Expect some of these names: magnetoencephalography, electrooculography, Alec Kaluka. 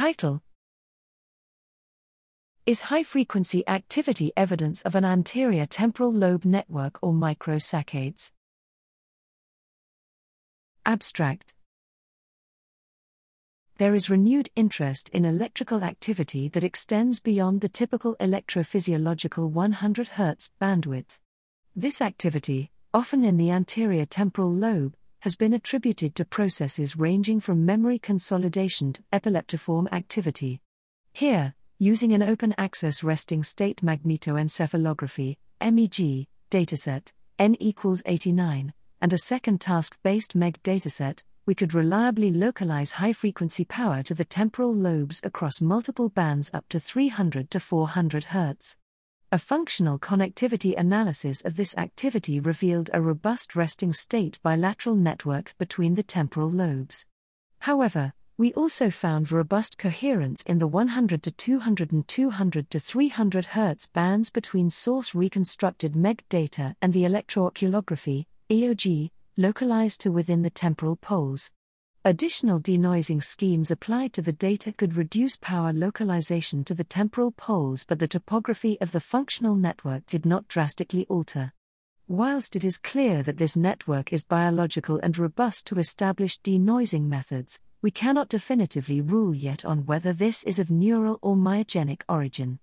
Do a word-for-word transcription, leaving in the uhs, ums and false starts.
Title: Is high-frequency activity evidence of an anterior temporal lobe network or microsaccades? Abstract. There is renewed interest in electrical activity that extends beyond the typical electrophysiological one hundred hertz bandwidth. This activity, often in the anterior temporal lobe, has been attributed to processes ranging from memory consolidation to epileptiform activity. Here, using an open-access resting state magnetoencephalography (M E G) dataset, N equals eighty-nine, and a second task-based M E G dataset, we could reliably localize high-frequency power to the temporal lobes across multiple bands up to three hundred to four hundred hertz. A functional connectivity analysis of this activity revealed a robust resting state bilateral network between the temporal lobes. However, we also found robust coherence in the one hundred to two hundred and two hundred to three hundred hertz bands between source-reconstructed M E G data and the electrooculography (E O G) localized to within the temporal poles. Additional denoising schemes applied to the data could reduce power localization to the temporal poles, but the topography of the functional network did not drastically alter. Whilst it is clear that this network is biological and robust to established denoising methods, we cannot definitively rule yet on whether this is of neural or myogenic origin.